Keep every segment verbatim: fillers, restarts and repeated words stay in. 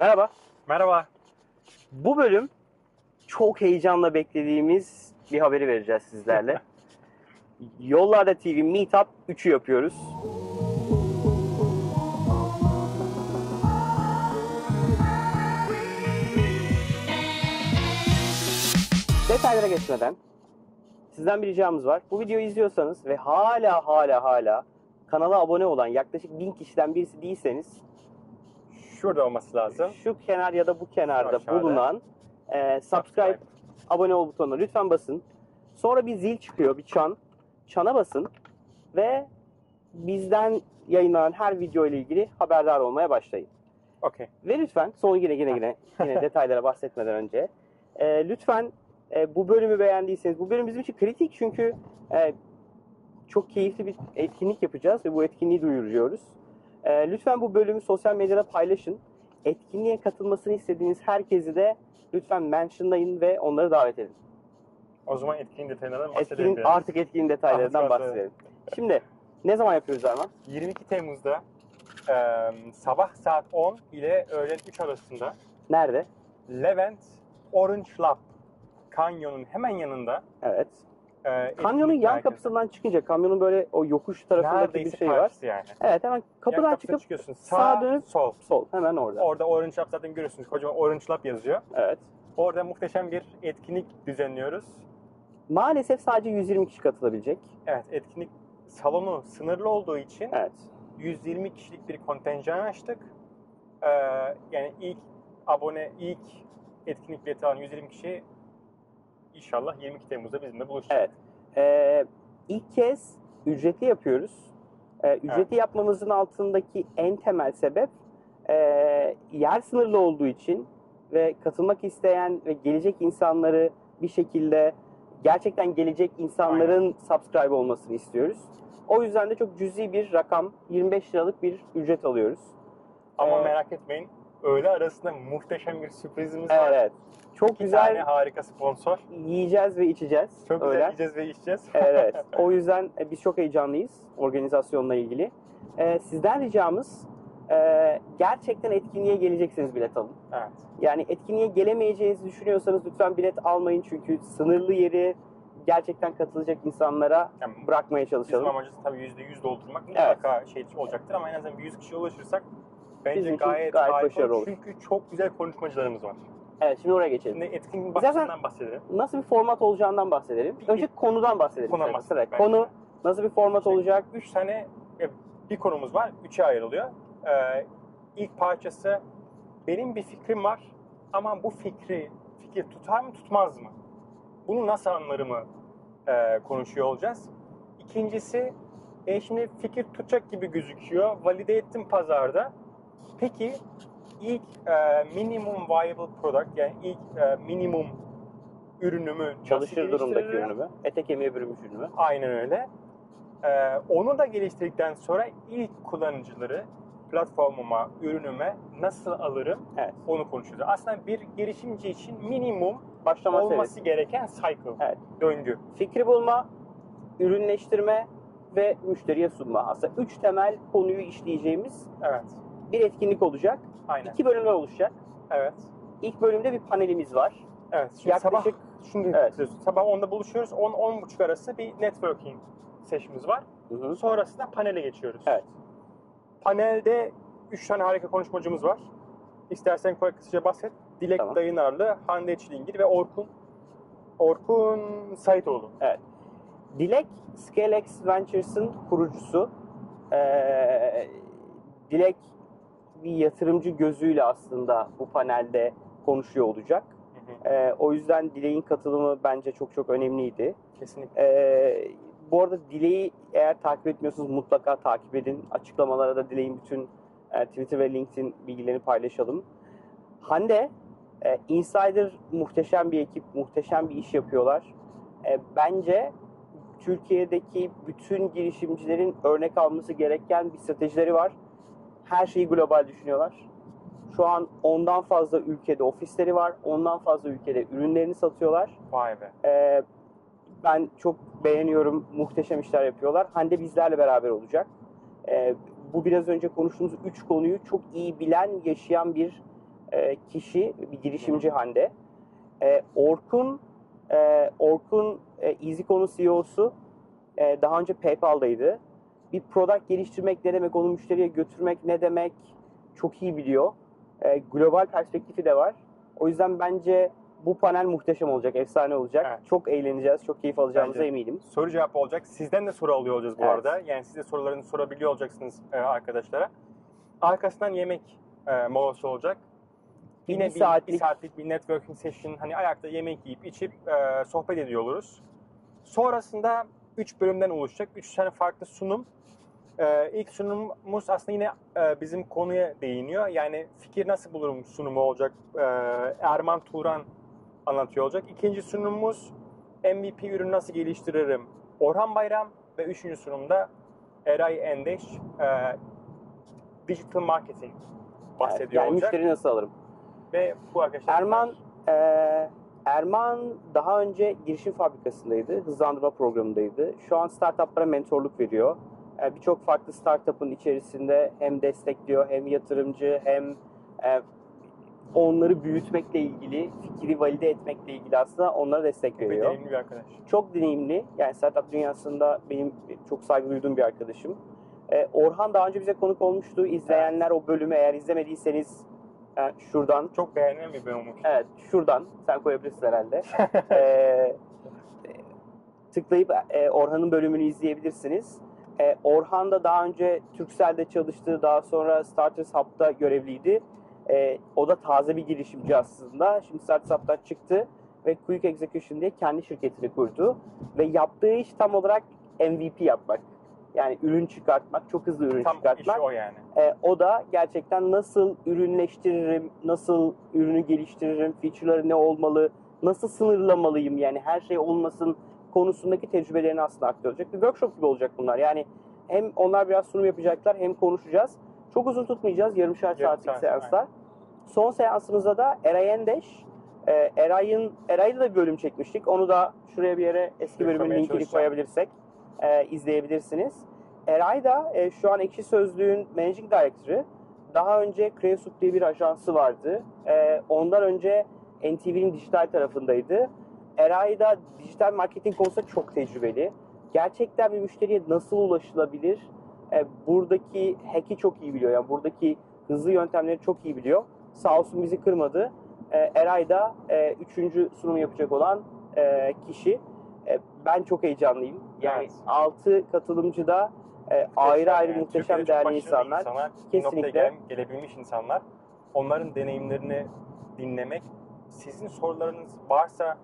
Merhaba. Merhaba. Bu bölüm çok heyecanla beklediğimiz bir haberi vereceğiz sizlerle. Yollarda T V Meetup üçü yapıyoruz. Detaylara geçmeden sizden bir ricamız var. Bu videoyu izliyorsanız ve hala hala hala kanala abone olan yaklaşık bin kişiden birisi değilseniz, şurada olması lazım. Şu kenar ya da bu kenarda aşağıda bulunan e, subscribe, subscribe, abone ol butonuna lütfen basın. Sonra bir zil çıkıyor, bir çan. Çana basın ve bizden yayınlanan her video ile ilgili haberdar olmaya başlayın. Okay. Ve lütfen, son yine yine yine, yine detaylara bahsetmeden önce, e, lütfen e, bu bölümü beğendiyseniz, bu bölüm bizim için kritik çünkü e, çok keyifli bir etkinlik yapacağız ve bu etkinliği duyuruyoruz. E, lütfen bu bölümü sosyal medyada paylaşın. Etkinliğe katılmasını istediğiniz herkesi de lütfen mentionlayın ve onları davet edin. O zaman etkinliğin detaylarından bahsedelim. Etkin, artık etkinliğin detaylarından artık bahsedelim. Evet. Şimdi ne zaman yapıyoruz Erman? yirmi iki Temmuz'da e, sabah saat on ile öğlen üç arasında. Nerede? Levent Orange Lab. Kanyonun hemen yanında. Evet. E, Kanyonun yan herkes. kapısından çıkınca, kamyonun böyle o yokuş tarafındaki bir şey var. Yani. Evet, hemen kapıdan yani çıkıp çıkıyorsun. Sağ, sağa dönüp sol. sol. Hemen orada. Orada Orange Lab zaten görüyorsunuz. Kocaman Orange Lab yazıyor. Evet. Orada muhteşem bir etkinlik düzenliyoruz. Maalesef sadece yüz yirmi kişi katılabilecek. Evet, etkinlik salonu sınırlı olduğu için evet. yüz yirmi kişilik bir kontenjan açtık. Ee, yani ilk abone, ilk etkinlik bileti alan yüz yirmi kişi inşallah yirmi iki Temmuz'da bizimle buluşacak. Evet. Ee, ilk kez ücretli yapıyoruz. Ee, ücretli evet. yapmamızın altındaki en temel sebep e, yer sınırlı olduğu için ve katılmak isteyen ve gelecek insanları bir şekilde gerçekten gelecek insanların Aynen. subscribe olmasını istiyoruz. O yüzden de çok cüzi bir rakam, yirmi beş liralık bir ücret alıyoruz. Ama ee, merak etmeyin, öğle arasında muhteşem bir sürprizimiz evet, var. Evet. Çok İki güzel. Tane harika sponsor. Yiyeceğiz ve içeceğiz. Çok öğlen. güzel yiyeceğiz ve içeceğiz. Evet. O yüzden biz çok heyecanlıyız organizasyonla ilgili. Ee, sizden ricamız Ee, gerçekten etkinliğe gelecekseniz bilet alın. Evet. Yani etkinliğe gelemeyeceğinizi düşünüyorsanız lütfen bilet almayın çünkü sınırlı yeri gerçekten katılacak insanlara yani bırakmaya çalışalım. Bizim amacımız tabii yüzde yüz doldurmak evet. mutlaka şey olacaktır ama en azından yüz kişiye ulaşırsak bence gayet, gayet başarılı olur. Çünkü çok güzel konuşmacılarımız var. Evet, şimdi oraya geçelim. Şimdi etkinliğin başlığından bahsedelim. Nasıl bir format olacağından bahsedelim. Bir, Önce bir, konudan bahsedelim. Konudan bahsedelim. Konu nasıl bir format şimdi olacak? üç tane bir konumuz var. üçe ayrılıyor. Ee, ilk parçası benim bir fikrim var ama bu fikri fikir tutar mı tutmaz mı? Bunu nasıl anlarımı e, konuşuyor olacağız. İkincisi e, şimdi fikir tutacak gibi gözüküyor. Valide ettim pazarda. Peki ilk e, minimum viable product yani ilk e, minimum ürünümü çalışır durumdaki ürünümü, ete kemiğe bürünmüş ürünümü. Aynen öyle. E, onu da geliştirdikten sonra ilk kullanıcıları platformuma, ürünüme nasıl alırım evet. onu konuşuyoruz. Aslında bir girişimci için minimum başlama olması evet. gereken cycle, evet. döngü. Fikri bulma, ürünleştirme ve müşteriye sunma. Aslında üç temel konuyu işleyeceğimiz evet. bir etkinlik olacak. Aynen. İki bölümler oluşacak. Evet. İlk bölümde bir panelimiz var. Evet. Şimdi Yaklaşık sabah, evet. sabah onda buluşuyoruz. on on buçuk arası bir networking session'ımız var. Hı hı. Sonrasında panele geçiyoruz. Evet. Panelde üç tane harika konuşmacımız var. İstersen kısaca bahset. Dilek tamam. Dayınarlı, Hande Çilingir ve Orkun Orkun Saitoğlu. Evet. Dilek, ScaleX Ventures'ın kurucusu. Ee, Dilek bir yatırımcı gözüyle aslında bu panelde konuşuyor olacak. Hı hı. Ee, o yüzden Dilek'in katılımı bence çok çok önemliydi. Kesinlikle. Ee, Bu arada Dilek'i eğer takip etmiyorsanız mutlaka takip edin. Açıklamalara da Dilek'in bütün e, Twitter ve LinkedIn bilgilerini paylaşalım. Hande, e, Insider muhteşem bir ekip, muhteşem bir iş yapıyorlar. E, bence Türkiye'deki bütün girişimcilerin örnek alması gereken bir stratejileri var. Her şeyi global düşünüyorlar. Şu an ondan fazla ülkede ofisleri var, ondan fazla ülkede ürünlerini satıyorlar. Vay be. E, Ben çok beğeniyorum, muhteşem işler yapıyorlar. Hande bizlerle beraber olacak. Ee, bu biraz önce konuştuğumuz üç konuyu çok iyi bilen, yaşayan bir e, e, kişi bir girişimci Hande. E, Orkun e, Orkun e, Easykonu C E O'su e, daha önce PayPal'daydı. Bir product geliştirmek ne demek, onu müşteriye götürmek ne demek çok iyi biliyor. E, global perspektifi de var. O yüzden bence bu panel muhteşem olacak, efsane olacak. Evet. Çok eğleneceğiz, çok keyif alacağımıza bence eminim. Soru cevap olacak. Sizden de soru alıyor olacağız bu evet. arada. Yani siz de sorularınızı sorabiliyor olacaksınız e, arkadaşlara. Arkasından yemek e, molası olacak. Yine bir, bir, saatlik. bir saatlik bir networking session. Hani ayakta yemek yiyip içip e, sohbet ediyor oluruz. Sonrasında üç bölümden oluşacak. üç tane farklı sunum. E, ilk sunumumuz aslında yine e, bizim konuya değiniyor. Yani fikir nasıl bulurum sunumu olacak. E, Erman Turan anlatıyor olacak. İkinci sunumumuz M V P ürünü nasıl geliştiririm? Orhan Bayram ve üçüncü sunumda Eray Endiş e, digital marketing bahsediyor evet, yani olacak. Müşteri nasıl alırım? Ve bu arkadaşlar Erman e, Erman daha önce girişim fabrikasındaydı. Hızlandırma programındaydı. Şu an startuplara mentorluk veriyor. E, Birçok farklı startup'ın içerisinde hem destekliyor, hem yatırımcı, hem e, onları büyütmekle ilgili, fikri valide etmekle ilgili aslında onlara destek veriyor. Çok deneyimli bir arkadaş. Çok deneyimli. Yani startup dünyasında benim çok saygı duyduğum bir arkadaşım. Ee, Orhan daha önce bize konuk olmuştu. İzleyenler evet. o bölümü eğer izlemediyseniz yani şuradan. Çok beğenilen bir bölüm. Evet, şuradan. Sen koyabilirsin herhalde. ee, tıklayıp e, Orhan'ın bölümünü izleyebilirsiniz. Ee, Orhan da daha önce Turkcell'de çalıştı. Daha sonra Starters Hub'da görevliydi. Ee, o da taze bir girişimci aslında. Şimdi Startup'tan çıktı ve Quick Execution diye kendi şirketini kurdu. Ve yaptığı iş tam olarak M V P yapmak. Yani ürün çıkartmak, çok hızlı ürün tam çıkartmak. O, yani. ee, o da gerçekten nasıl ürünleştiririm, nasıl ürünü geliştiririm, feature'ları ne olmalı, nasıl sınırlamalıyım, yani her şey olmasın konusundaki tecrübelerini aslında aktaracak. Bir workshop gibi olacak bunlar. Yani hem onlar biraz sunum yapacaklar, hem konuşacağız. Çok uzun tutmayacağız. Yarımşar saatlik yarım seanslar. Aynen. Son seansımızda da Eray Endiş. E, Eray'ın, Eray'da da bir bölüm çekmiştik. Onu da şuraya bir yere eski Şuraya bölümün linkini koyabilirsek e, izleyebilirsiniz. Eray da e, şu an Ekşi Sözlüğü'nün Managing Director'ı. Daha önce Creosup diye bir ajansı vardı. E, ondan önce N T V'nin dijital tarafındaydı. Eray da dijital marketing konusunda çok tecrübeli. Gerçekten bir müşteriye nasıl ulaşılabilir? Buradaki hack'i çok iyi biliyor. Yani buradaki hızlı yöntemleri çok iyi biliyor. Sağ olsun bizi kırmadı. Eray da üçüncü sunumu yapacak olan kişi. Ben çok heyecanlıyım. Yani evet. altı katılımcı da ayrı ayrı, yani, ayrı muhteşem değerli insanlar. insanlar. Kesinlikle. Gel, gelebilmiş insanlar. Onların deneyimlerini dinlemek, sizin sorularınız varsa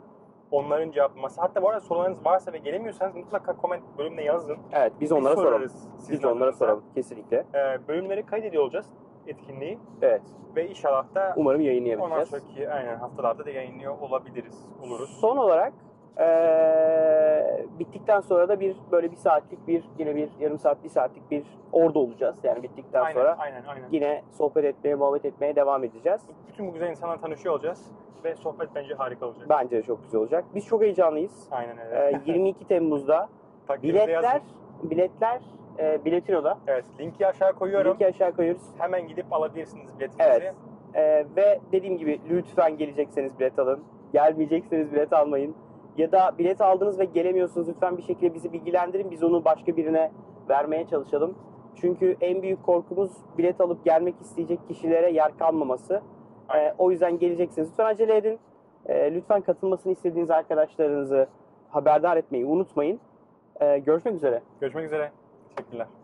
onların cevaplaması. Hatta bu arada sorularınız varsa ve gelemiyorsanız mutlaka comment bölümüne yazın. Evet, biz onlara biz sorarız. sorarız. Biz onlara soralım. Kesinlikle. Ee, bölümleri kaydediyor olacağız etkinliği. Evet. Ve inşallah da umarım yayınlayabileceğiz. Ondan sonraki aynen haftalarda da yayınlıyor olabiliriz, oluruz. Son olarak ee, bittikten sonra da bir böyle bir saatlik bir yine bir yarım saat bir saatlik bir orada olacağız. Yani bittikten aynen, sonra aynen, aynen. yine sohbet etmeye, muhabbet etmeye devam edeceğiz. Bütün bu güzel insanlarla tanışıyor olacağız. Ve sohbet bence harika olacak. Bence de çok güzel olacak. Biz çok heyecanlıyız. Aynen öyle. Ee, yirmi iki Temmuz'da biletler, biletler e, Biletino'da. Evet, linki aşağı koyuyorum. Linki aşağı koyuyoruz. Hemen gidip alabilirsiniz biletinizi. Evet. Ee, ve dediğim gibi lütfen gelecekseniz bilet alın. Gelmeyecekseniz bilet almayın. Ya da bilet aldınız ve gelemiyorsunuz, lütfen bir şekilde bizi bilgilendirin. Biz onu başka birine vermeye çalışalım. Çünkü en büyük korkumuz bilet alıp gelmek isteyecek kişilere yer kalmaması. Ee, o yüzden geleceksiniz. Lütfen acele edin. Ee, lütfen katılmasını istediğiniz arkadaşlarınızı haberdar etmeyi unutmayın. Ee, görüşmek üzere. Görüşmek üzere. Teşekkürler.